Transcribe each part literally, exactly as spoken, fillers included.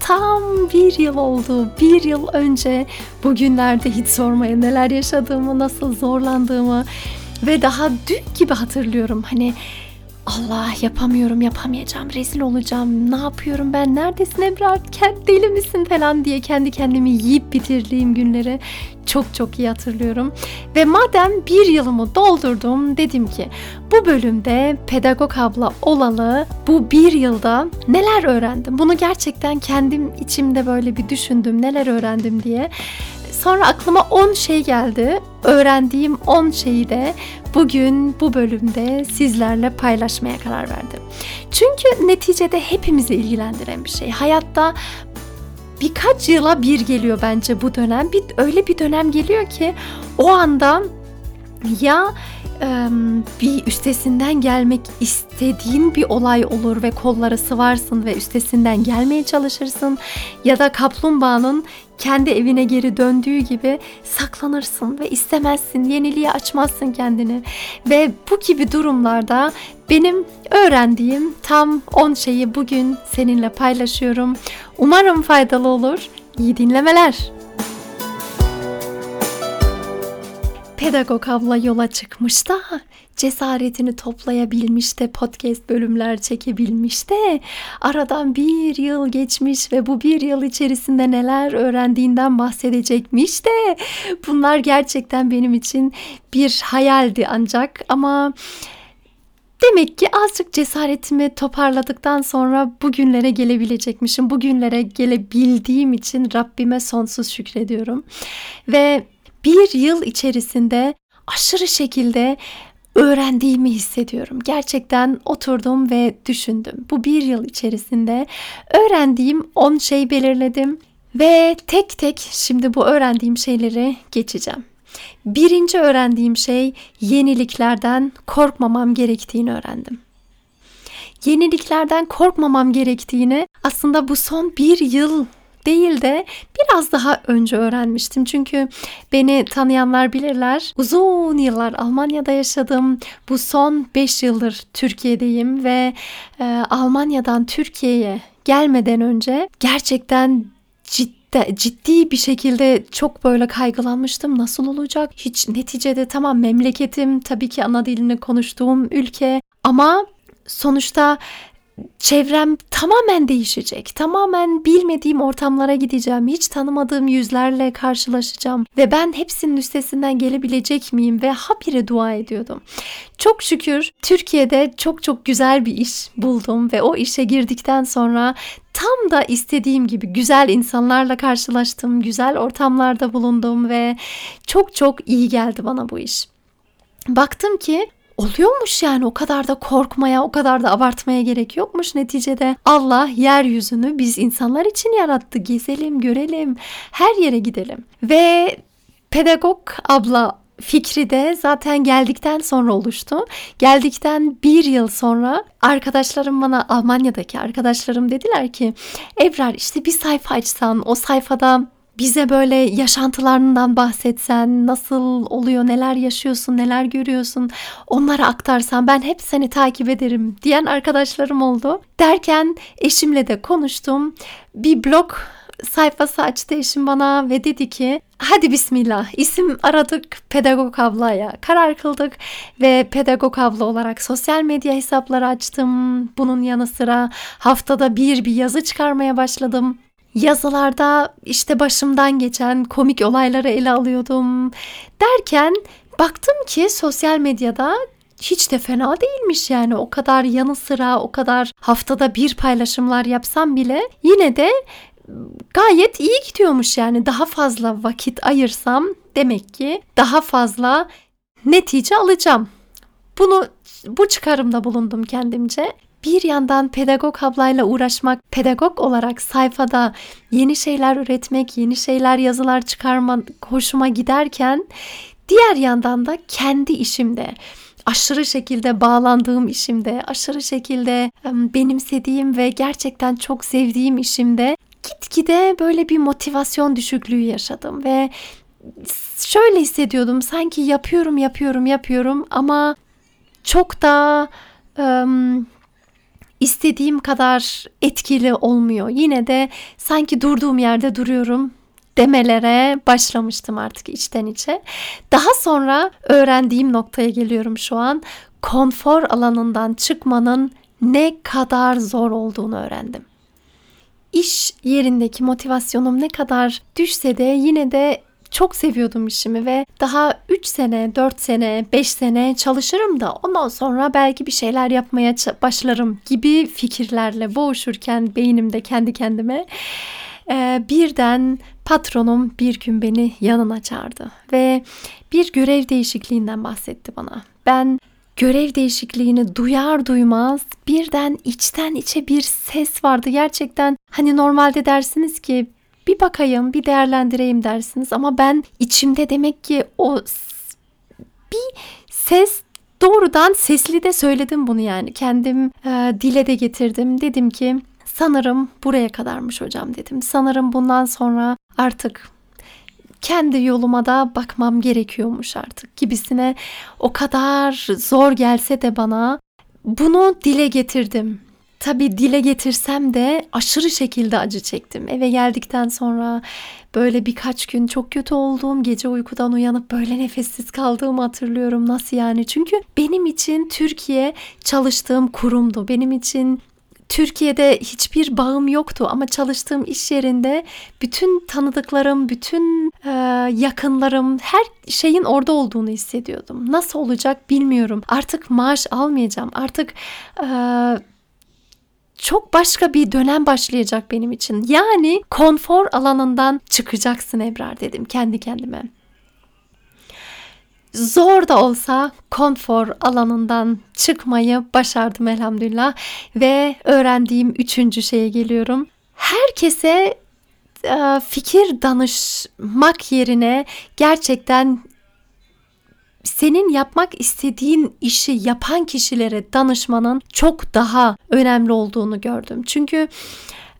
tam bir yıl oldu. Bir yıl önce bugünlerde hiç sormaya neler yaşadığımı, nasıl zorlandığımı ve daha dün gibi hatırlıyorum. Hani Allah yapamıyorum, yapamayacağım, rezil olacağım, ne yapıyorum ben, neredesin Ebrar, deli misin falan diye kendi kendimi yiyip bitirdiğim günleri çok çok iyi hatırlıyorum. Ve madem bir yılımı doldurdum, dedim ki bu bölümde Pedagog Abla olalı bu bir yılda neler öğrendim? Bunu gerçekten kendim içimde böyle bir düşündüm, neler öğrendim diye. Sonra aklıma on şey geldi. Öğrendiğim on şeyi de bugün bu bölümde sizlerle paylaşmaya karar verdim. Çünkü neticede hepimizi ilgilendiren bir şey. Hayatta birkaç yıla bir geliyor bence bu dönem. Bir, öyle bir dönem geliyor ki o anda ya bir üstesinden gelmek istediğin bir olay olur ve kolları sıvarsın ve üstesinden gelmeye çalışırsın, ya da kaplumbağanın kendi evine geri döndüğü gibi saklanırsın ve istemezsin, yeniliğe açmazsın kendini. Ve bu gibi durumlarda benim öğrendiğim tam on şeyi bugün seninle paylaşıyorum. Umarım faydalı olur. İyi dinlemeler. Pedagog Abla yola çıkmış da, cesaretini toplayabilmiş de, podcast bölümler çekebilmiş de, aradan bir yıl geçmiş ve bu bir yıl içerisinde neler öğrendiğinden bahsedecekmiş de, bunlar gerçekten benim için bir hayaldi ancak. Ama demek ki azıcık cesaretimi toparladıktan sonra bugünlere gelebilecekmişim. Bugünlere gelebildiğim için Rabbime sonsuz şükrediyorum. Ve bir yıl içerisinde aşırı şekilde öğrendiğimi hissediyorum. Gerçekten oturdum ve düşündüm. Bu bir yıl içerisinde öğrendiğim on şey belirledim ve tek tek şimdi bu öğrendiğim şeyleri geçeceğim. Birinci öğrendiğim şey, yeniliklerden korkmamam gerektiğini öğrendim. Yeniliklerden korkmamam gerektiğini aslında bu son bir yıl değil de biraz daha önce öğrenmiştim. Çünkü beni tanıyanlar bilirler. Uzun yıllar Almanya'da yaşadım. Bu son beş yıldır Türkiye'deyim ve e, Almanya'dan Türkiye'ye gelmeden önce gerçekten ciddi ciddi bir şekilde çok böyle kaygılanmıştım. Nasıl olacak? Hiç neticede tamam memleketim, tabii ki ana dilini konuştuğum ülke, ama sonuçta çevrem tamamen değişecek. Tamamen bilmediğim ortamlara gideceğim. Hiç tanımadığım yüzlerle karşılaşacağım. Ve ben hepsinin üstesinden gelebilecek miyim? Ve habire dua ediyordum. Çok şükür Türkiye'de çok çok güzel bir iş buldum. Ve o işe girdikten sonra tam da istediğim gibi güzel insanlarla karşılaştım. Güzel ortamlarda bulundum ve çok çok iyi geldi bana bu iş. Baktım ki oluyormuş yani, o kadar da korkmaya, o kadar da abartmaya gerek yokmuş. Neticede Allah yeryüzünü biz insanlar için yarattı. Gezelim, görelim, her yere gidelim. Ve Pedagog Abla fikri de zaten geldikten sonra oluştu. Geldikten bir yıl sonra arkadaşlarım bana, Almanya'daki arkadaşlarım dediler ki Ebrar işte bir sayfa açsan, o sayfada bize böyle yaşantılarından bahsetsen, nasıl oluyor, neler yaşıyorsun, neler görüyorsun, onlara aktarsan ben hep seni takip ederim diyen arkadaşlarım oldu. Derken eşimle de konuştum. Bir blog sayfası açtı eşim bana ve dedi ki hadi bismillah, isim aradık Pedagog Abla'ya karar kıldık ve Pedagog Abla olarak sosyal medya hesapları açtım. Bunun yanı sıra haftada bir bir yazı çıkarmaya başladım. Yazılarda işte başımdan geçen komik olayları ele alıyordum. Derken baktım ki sosyal medyada hiç de fena değilmiş yani. O kadar yanı sıra, o kadar haftada bir paylaşımlar yapsam bile yine de gayet iyi gidiyormuş yani. Daha fazla vakit ayırsam demek ki daha fazla netice alacağım. Bunu bu çıkarımda bulundum kendimce. bir yandan pedagog ablayla uğraşmak, pedagog olarak sayfada yeni şeyler üretmek, yeni şeyler, yazılar çıkarmak hoşuma giderken, diğer yandan da kendi işimde, aşırı şekilde bağlandığım işimde, aşırı şekilde benimsediğim ve gerçekten çok sevdiğim işimde gitgide böyle bir motivasyon düşüklüğü yaşadım ve şöyle hissediyordum, sanki yapıyorum yapıyorum yapıyorum ama çok da ım, istediğim kadar etkili olmuyor. Yine de sanki durduğum yerde duruyorum demelere başlamıştım artık içten içe. Daha sonra öğrendiğim noktaya geliyorum şu an. Konfor alanından çıkmanın ne kadar zor olduğunu öğrendim. İş yerindeki motivasyonum ne kadar düşse de yine de çok seviyordum işimi ve daha üç sene, dört sene, beş sene çalışırım da ondan sonra belki bir şeyler yapmaya başlarım gibi fikirlerle boğuşurken beynimde kendi kendime e, birden patronum bir gün beni yanına çağırdı ve bir görev değişikliğinden bahsetti bana. Ben görev değişikliğini duyar duymaz birden içten içe bir ses vardı. Gerçekten hani normalde dersiniz ki bir bakayım, bir değerlendireyim dersiniz ama ben içimde demek ki o bir ses, doğrudan sesli de söyledim bunu, yani kendim e, dile de getirdim. Dedim ki sanırım buraya kadarmış hocam dedim. Sanırım bundan sonra artık kendi yoluma da bakmam gerekiyormuş artık gibisine, o kadar zor gelse de bana bunu dile getirdim. Tabii dile getirsem de aşırı şekilde acı çektim. Eve geldikten sonra böyle birkaç gün çok kötü olduğum, gece uykudan uyanıp böyle nefessiz kaldığımı hatırlıyorum. Nasıl yani? Çünkü benim için Türkiye çalıştığım kurumdu. Benim için Türkiye'de hiçbir bağım yoktu ama çalıştığım iş yerinde bütün tanıdıklarım, bütün e, yakınlarım, her şeyin orada olduğunu hissediyordum. Nasıl olacak bilmiyorum. Artık maaş almayacağım. Artık e, çok başka bir dönem başlayacak benim için. Yani konfor alanından çıkacaksın Ebrar dedim kendi kendime. Zor da olsa konfor alanından çıkmayı başardım elhamdülillah. Ve öğrendiğim üçüncü şeye geliyorum. Herkese fikir danışmak yerine gerçekten senin yapmak istediğin işi yapan kişilere danışmanın çok daha önemli olduğunu gördüm. Çünkü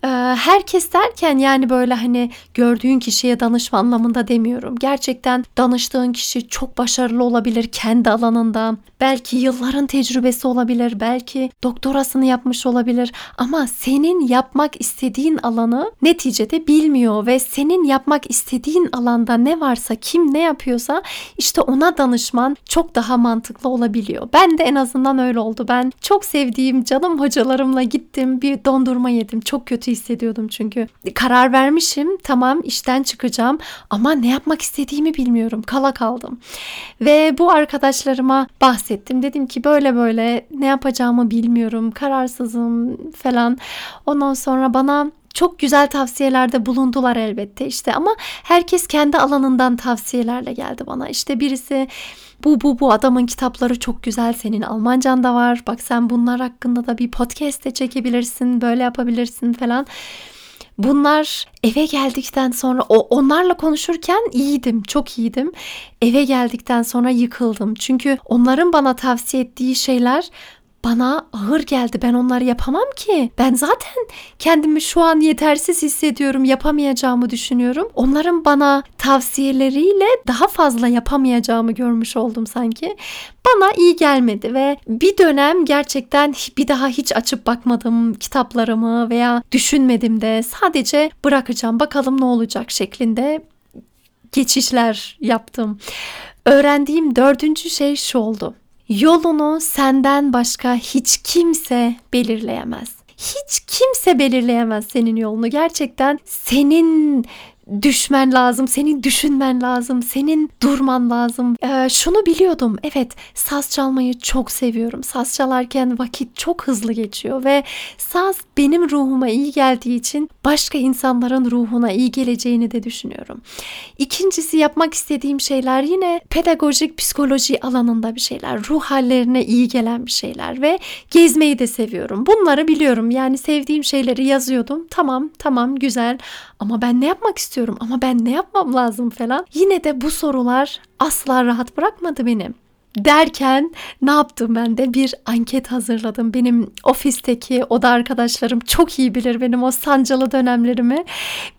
e, herkes derken yani böyle hani gördüğün kişiye danışma anlamında demiyorum. Gerçekten danıştığın kişi çok başarılı olabilir kendi alanında. Belki yılların tecrübesi olabilir, belki doktorasını yapmış olabilir ama senin yapmak istediğin alanı neticede bilmiyor ve senin yapmak istediğin alanda ne varsa, kim ne yapıyorsa işte ona danışman çok daha mantıklı olabiliyor. Ben de en azından öyle oldu. Ben çok sevdiğim canım hocalarımla gittim, bir dondurma yedim. Çok kötü hissediyordum çünkü. Karar vermişim, tamam işten çıkacağım ama ne yapmak istediğimi bilmiyorum. Kala kaldım. Ve bu arkadaşlarıma bahsettim. Dedim ki böyle böyle ne yapacağımı bilmiyorum, kararsızım falan. Ondan sonra bana çok güzel tavsiyelerde bulundular elbette işte ama herkes kendi alanından tavsiyelerle geldi bana. İşte birisi bu bu bu adamın kitapları çok güzel, senin Almancan da var, bak sen bunlar hakkında da bir podcast de çekebilirsin, böyle yapabilirsin falan. Bunlar eve geldikten sonra onlarla konuşurken iyiydim, çok iyiydim. Eve geldikten sonra yıkıldım. Çünkü onların bana tavsiye ettiği şeyler bana ağır geldi. Ben onları yapamam ki. Ben zaten kendimi şu an yetersiz hissediyorum, yapamayacağımı düşünüyorum. Onların bana tavsiyeleriyle daha fazla yapamayacağımı görmüş oldum sanki. Bana iyi gelmedi ve bir dönem gerçekten bir daha hiç açıp bakmadım kitaplarımı veya düşünmedim de, sadece bırakacağım bakalım ne olacak şeklinde geçişler yaptım. Öğrendiğim dördüncü şey şu oldu. Yolunu senden başka hiç kimse belirleyemez. Hiç kimse belirleyemez senin yolunu. Gerçekten senin düşmen lazım, senin düşünmen lazım, senin durman lazım. Ee, şunu biliyordum, evet saz çalmayı çok seviyorum. Saz çalarken vakit çok hızlı geçiyor ve saz benim ruhuma iyi geldiği için başka insanların ruhuna iyi geleceğini de düşünüyorum. İkincisi, yapmak istediğim şeyler yine pedagojik, psikoloji alanında bir şeyler, ruh hallerine iyi gelen bir şeyler ve gezmeyi de seviyorum. Bunları biliyorum, yani sevdiğim şeyleri yazıyordum. Tamam, tamam, güzel ama ben ne yapmak istiyorum? istiyorum ama ben ne yapmam lazım falan. Yine de bu sorular asla rahat bırakmadı beni. Derken ne yaptım ben de? Bir anket hazırladım. Benim ofisteki oda arkadaşlarım çok iyi bilir benim o sancılı dönemlerimi.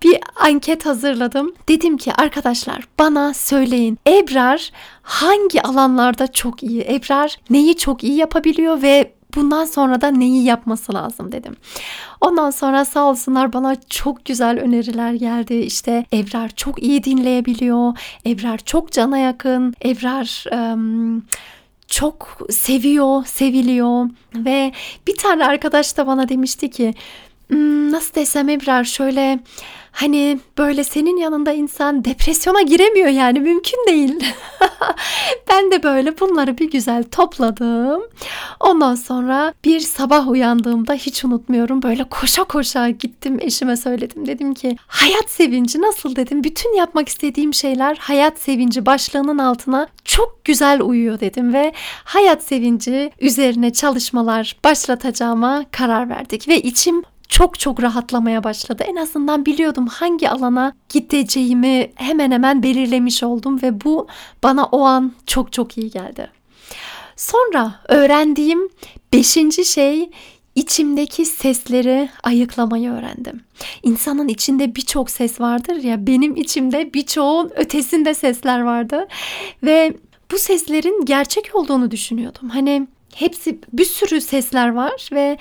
Bir anket hazırladım. Dedim ki arkadaşlar bana söyleyin. Ebrar hangi alanlarda çok iyi? Ebrar neyi çok iyi yapabiliyor ve bundan sonra da neyi yapması lazım dedim. Ondan sonra sağ olsunlar bana çok güzel öneriler geldi. İşte Ebrar çok iyi dinleyebiliyor. Ebrar çok cana yakın. Ebrar ım, çok seviyor, seviliyor. Ve bir tane arkadaş da bana demişti ki, nasıl desem Ebrar, şöyle hani böyle senin yanında insan depresyona giremiyor, yani mümkün değil. Ben de böyle bunları bir güzel topladım. Ondan sonra bir sabah uyandığımda hiç unutmuyorum, böyle koşa koşa gittim eşime söyledim. Dedim ki hayat sevinci nasıl dedim. Bütün yapmak istediğim şeyler hayat sevinci başlığının altına çok güzel uyuyor dedim ve hayat sevinci üzerine çalışmalar başlatacağıma karar verdik ve içim çok çok rahatlamaya başladı. En azından biliyordum hangi alana gideceğimi, hemen hemen belirlemiş oldum ve bu bana o an çok çok iyi geldi. Sonra öğrendiğim beşinci şey, İçimdeki sesleri ayıklamayı öğrendim. İnsanın içinde birçok ses vardır ya, benim içimde birçoğun ötesinde sesler vardı ve bu seslerin gerçek olduğunu düşünüyordum. Hani hepsi, bir sürü sesler var ve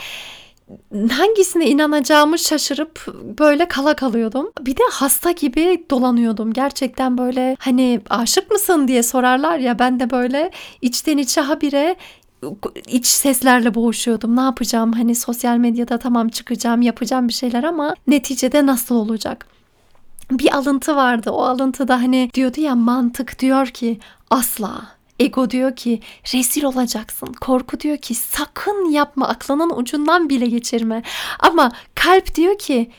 hangisine inanacağımı şaşırıp böyle kala kalıyordum. Bir de hasta gibi dolanıyordum. Gerçekten böyle hani aşık mısın diye sorarlar ya, ben de böyle içten içe habire iç seslerle boğuşuyordum. Ne yapacağım? Hani sosyal medyada tamam çıkacağım, yapacağım bir şeyler ama neticede nasıl olacak? Bir alıntı vardı. O alıntıda hani diyordu ya, mantık diyor ki asla. Ego diyor ki rezil olacaksın. Korku diyor ki sakın yapma, aklının ucundan bile geçirme. Ama kalp diyor ki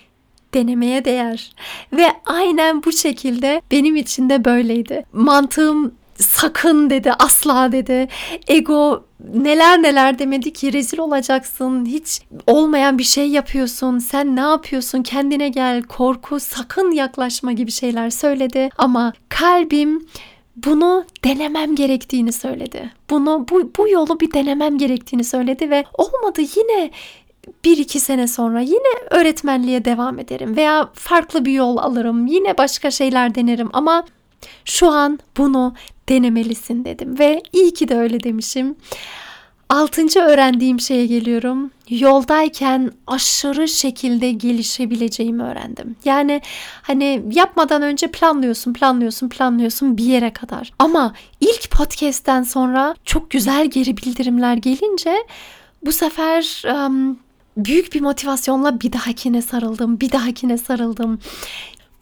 denemeye değer. Ve aynen bu şekilde benim için de böyleydi. Mantığım sakın dedi, asla dedi. Ego neler neler demedi ki, rezil olacaksın, hiç olmayan bir şey yapıyorsun, sen ne yapıyorsun, kendine gel, korku, sakın yaklaşma gibi şeyler söyledi. Ama kalbim bunu denemem gerektiğini söyledi. Bunu bu, bu yolu bir denemem gerektiğini söyledi ve olmadı yine bir iki sene sonra yine öğretmenliğe devam ederim veya farklı bir yol alırım, yine başka şeyler denerim ama şu an bunu denemelisin dedim ve iyi ki de öyle demişim. Altıncı öğrendiğim şeye geliyorum. Yoldayken aşırı şekilde gelişebileceğimi öğrendim. Yani hani yapmadan önce planlıyorsun, planlıyorsun, planlıyorsun bir yere kadar. Ama ilk podcast'ten sonra çok güzel geri bildirimler gelince bu sefer um, büyük bir motivasyonla bir dahakine sarıldım, bir dahakine sarıldım.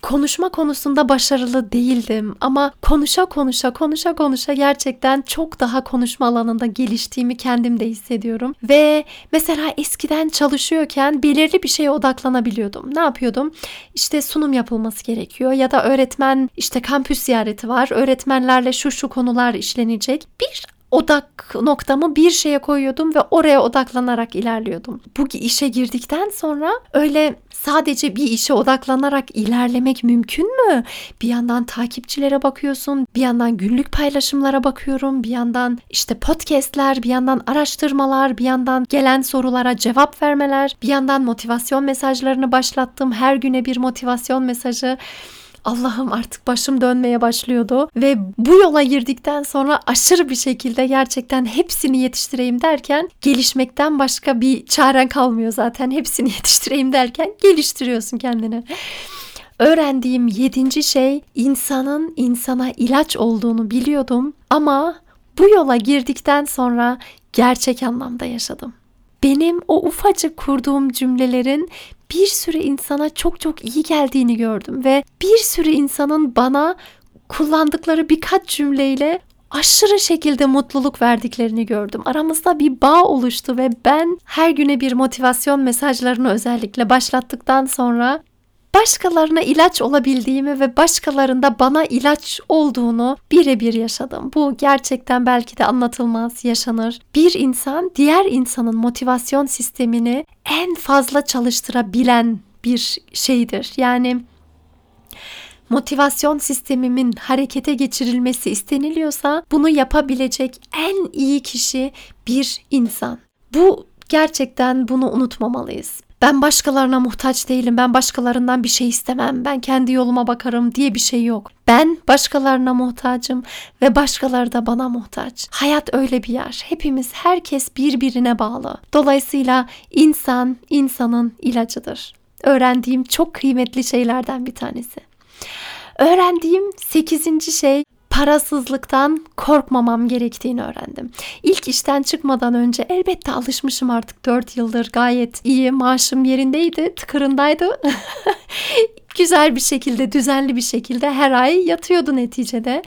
Konuşma konusunda başarılı değildim ama konuşa konuşa konuşa konuşa gerçekten çok daha konuşma alanında geliştiğimi kendim de hissediyorum. Ve mesela eskiden çalışıyorken belirli bir şeye odaklanabiliyordum. Ne yapıyordum? İşte sunum yapılması gerekiyor ya da öğretmen, işte kampüs ziyareti var, öğretmenlerle şu şu konular işlenecek. Bir odak noktamı bir şeye koyuyordum ve oraya odaklanarak ilerliyordum. Bu işe girdikten sonra öyle sadece bir işe odaklanarak ilerlemek mümkün mü? Bir yandan takipçilere bakıyorsun, bir yandan günlük paylaşımlara bakıyorum, bir yandan işte podcastler, bir yandan araştırmalar, bir yandan gelen sorulara cevap vermeler, bir yandan motivasyon mesajlarını başlattım. Her güne bir motivasyon mesajı. Allah'ım, artık başım dönmeye başlıyordu ve bu yola girdikten sonra aşırı bir şekilde gerçekten hepsini yetiştireyim derken gelişmekten başka bir çaren kalmıyor zaten. Hepsini yetiştireyim derken geliştiriyorsun kendini. Öğrendiğim yedinci şey, insanın insana ilaç olduğunu biliyordum ama bu yola girdikten sonra gerçek anlamda yaşadım. Benim o ufacık kurduğum cümlelerin bir sürü insana çok çok iyi geldiğini gördüm ve bir sürü insanın bana kullandıkları birkaç cümleyle aşırı şekilde mutluluk verdiklerini gördüm. Aramızda bir bağ oluştu ve ben her güne bir motivasyon mesajlarını özellikle başlattıktan sonra başkalarına ilaç olabildiğimi ve başkalarında bana ilaç olduğunu birebir yaşadım. Bu gerçekten belki de anlatılmaz, yaşanır. Bir insan diğer insanın motivasyon sistemini en fazla çalıştırabilen bir şeydir. Yani motivasyon sistemimin harekete geçirilmesi isteniliyorsa bunu yapabilecek en iyi kişi bir insan. Bu gerçekten, bunu unutmamalıyız. Ben başkalarına muhtaç değilim, ben başkalarından bir şey istemem, ben kendi yoluma bakarım diye bir şey yok. Ben başkalarına muhtacım ve başkaları da bana muhtaç. Hayat öyle bir yer. Hepimiz, herkes birbirine bağlı. Dolayısıyla insan, insanın ilacıdır. Öğrendiğim çok kıymetli şeylerden bir tanesi. Öğrendiğim sekizinci şey, parasızlıktan korkmamam gerektiğini öğrendim. İlk işten çıkmadan önce elbette alışmışım artık. dört yıldır gayet iyi, maaşım yerindeydi, tıkırındaydı. Güzel bir şekilde, düzenli bir şekilde her ay yatıyordu neticede.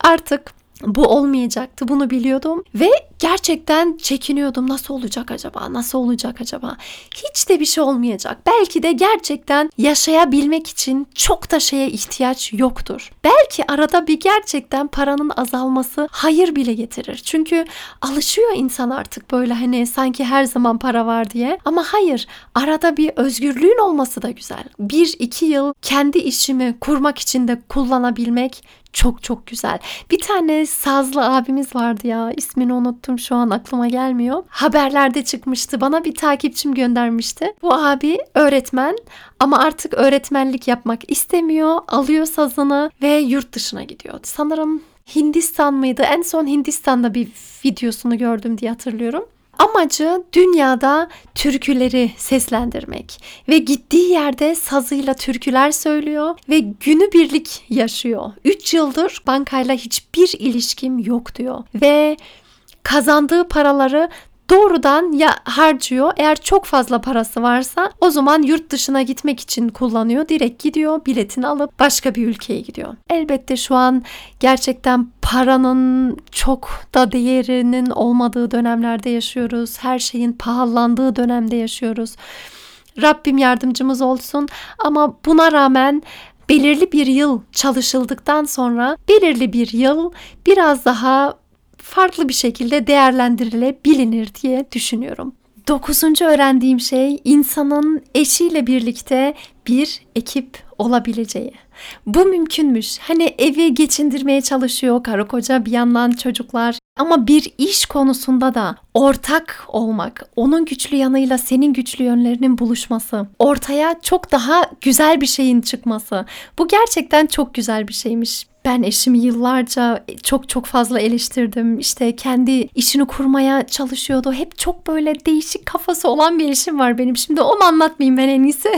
Artık bu olmayacaktı, bunu biliyordum ve gerçekten çekiniyordum. Nasıl olacak acaba? Nasıl olacak acaba? Hiç de bir şey olmayacak. Belki de gerçekten yaşayabilmek için çok da şeye ihtiyaç yoktur. Belki arada bir gerçekten paranın azalması hayır bile getirir. Çünkü alışıyor insan artık böyle, hani sanki her zaman para var diye. Ama hayır, arada bir özgürlüğün olması da güzel. Bir iki yıl kendi işimi kurmak için de kullanabilmek çok çok güzel. Bir tane sazlı abimiz vardı ya, ismini unuttum. Şu an aklıma gelmiyor. Haberlerde çıkmıştı. Bana bir takipçim göndermişti. Bu abi öğretmen ama artık öğretmenlik yapmak istemiyor. Alıyor sazını ve yurt dışına gidiyor. Sanırım Hindistan mıydı? En son Hindistan'da bir videosunu gördüm diye hatırlıyorum. Amacı dünyada türküleri seslendirmek ve gittiği yerde sazıyla türküler söylüyor ve günübirlik yaşıyor. üç yıldır bankayla hiçbir ilişkim yok diyor ve kazandığı paraları doğrudan ya harcıyor. Eğer çok fazla parası varsa o zaman yurt dışına gitmek için kullanıyor. Direkt gidiyor, biletini alıp başka bir ülkeye gidiyor. Elbette şu an gerçekten paranın çok da değerinin olmadığı dönemlerde yaşıyoruz. Her şeyin pahalandığı dönemde yaşıyoruz. Rabbim yardımcımız olsun ama buna rağmen belirli bir yıl çalışıldıktan sonra belirli bir yıl biraz daha farklı bir şekilde değerlendirilebilir diye düşünüyorum. Dokuzuncu öğrendiğim şey, insanın eşiyle birlikte bir ekip olabileceği. Bu mümkünmüş. Hani evi geçindirmeye çalışıyor karı koca, bir yandan çocuklar. Ama bir iş konusunda da ortak olmak, onun güçlü yanıyla senin güçlü yönlerinin buluşması, ortaya çok daha güzel bir şeyin çıkması. Bu gerçekten çok güzel bir şeymiş. Ben eşimi yıllarca çok çok fazla eleştirdim. İşte kendi işini kurmaya çalışıyordu. Hep çok böyle değişik kafası olan bir eşim var benim. Şimdi onu anlatmayayım ben en iyisi.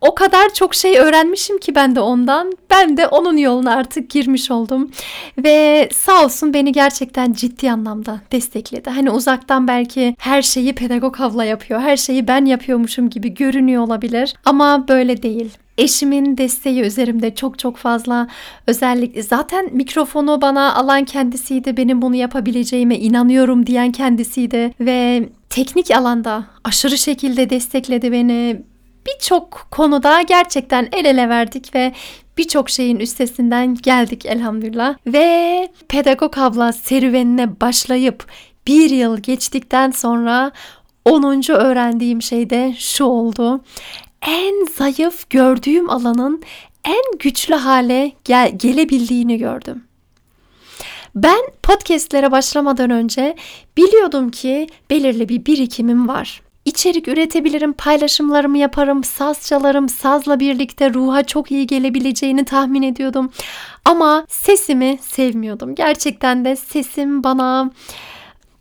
O kadar çok şey öğrenmişim ki ben de ondan. Ben de onun yoluna artık girmiş oldum. Ve sağ olsun beni gerçekten ciddi anlamda destekledi. Hani uzaktan belki her şeyi Pedagog Abla yapıyor, her şeyi ben yapıyormuşum gibi görünüyor olabilir. Ama böyle değil. Eşimin desteği üzerimde çok çok fazla. Özellikle zaten mikrofonu bana alan kendisiydi. Benim bunu yapabileceğime inanıyorum diyen kendisiydi. Ve teknik alanda aşırı şekilde destekledi beni. Birçok konuda gerçekten el ele verdik ve birçok şeyin üstesinden geldik elhamdülillah. Ve Pedagog Abla serüvenine başlayıp bir yıl geçtikten sonra onuncu öğrendiğim şey de şu oldu. En zayıf gördüğüm alanın en güçlü hale gel- gelebildiğini gördüm. Ben podcastlere başlamadan önce biliyordum ki belirli bir birikimim var. İçerik üretebilirim, paylaşımlarımı yaparım, saz çalarım, sazla birlikte ruha çok iyi gelebileceğini tahmin ediyordum. Ama sesimi sevmiyordum. Gerçekten de sesim bana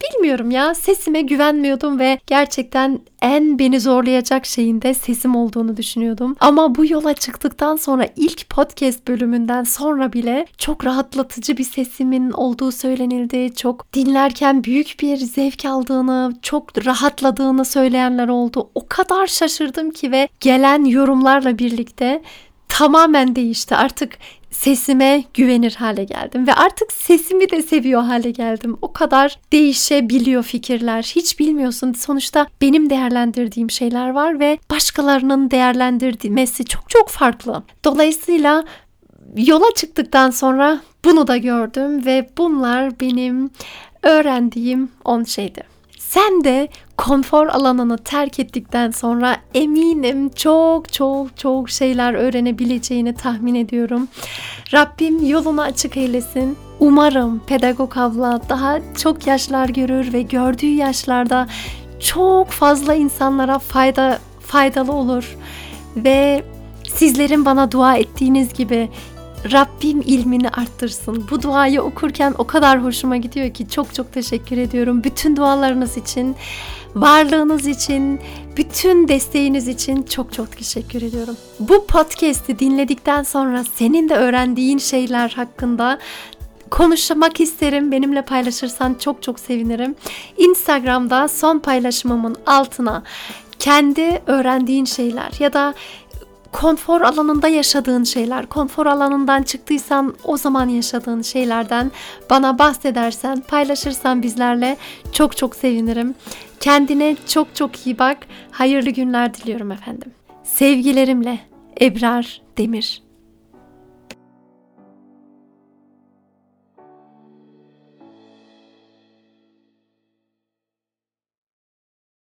Bilmiyorum ya, sesime güvenmiyordum ve gerçekten en beni zorlayacak şeyin de sesim olduğunu düşünüyordum. Ama bu yola çıktıktan sonra ilk podcast bölümünden sonra bile çok rahatlatıcı bir sesimin olduğu söylenildi. Çok dinlerken büyük bir zevk aldığını, çok rahatladığını söyleyenler oldu. O kadar şaşırdım ki ve gelen yorumlarla birlikte tamamen değişti. Artık sesime güvenir hale geldim ve artık sesimi de seviyor hale geldim. O kadar değişebiliyor fikirler. Hiç bilmiyorsun. Sonuçta benim değerlendirdiğim şeyler var ve başkalarının değerlendirmesi çok çok farklı. Dolayısıyla yola çıktıktan sonra bunu da gördüm ve bunlar benim öğrendiğim on şeydi. Sen de konfor alanını terk ettikten sonra eminim çok çok çok şeyler öğrenebileceğini tahmin ediyorum. Rabbim yolunu açık eylesin. Umarım Pedagog Abla daha çok yaşlar görür ve gördüğü yaşlarda çok fazla insanlara fayda faydalı olur. Ve sizlerin bana dua ettiğiniz gibi Rabbim ilmini arttırsın. Bu duayı okurken o kadar hoşuma gidiyor ki çok çok teşekkür ediyorum. Bütün dualarınız için, varlığınız için, bütün desteğiniz için çok çok teşekkür ediyorum. Bu podcast'i dinledikten sonra senin de öğrendiğin şeyler hakkında konuşmak isterim. Benimle paylaşırsan çok çok sevinirim. Instagram'da son paylaşımımın altına kendi öğrendiğin şeyler ya da konfor alanında yaşadığın şeyler, konfor alanından çıktıysan o zaman yaşadığın şeylerden bana bahsedersen, paylaşırsan bizlerle çok çok sevinirim. Kendine çok çok iyi bak. Hayırlı günler diliyorum efendim. Sevgilerimle Ebrar Demir.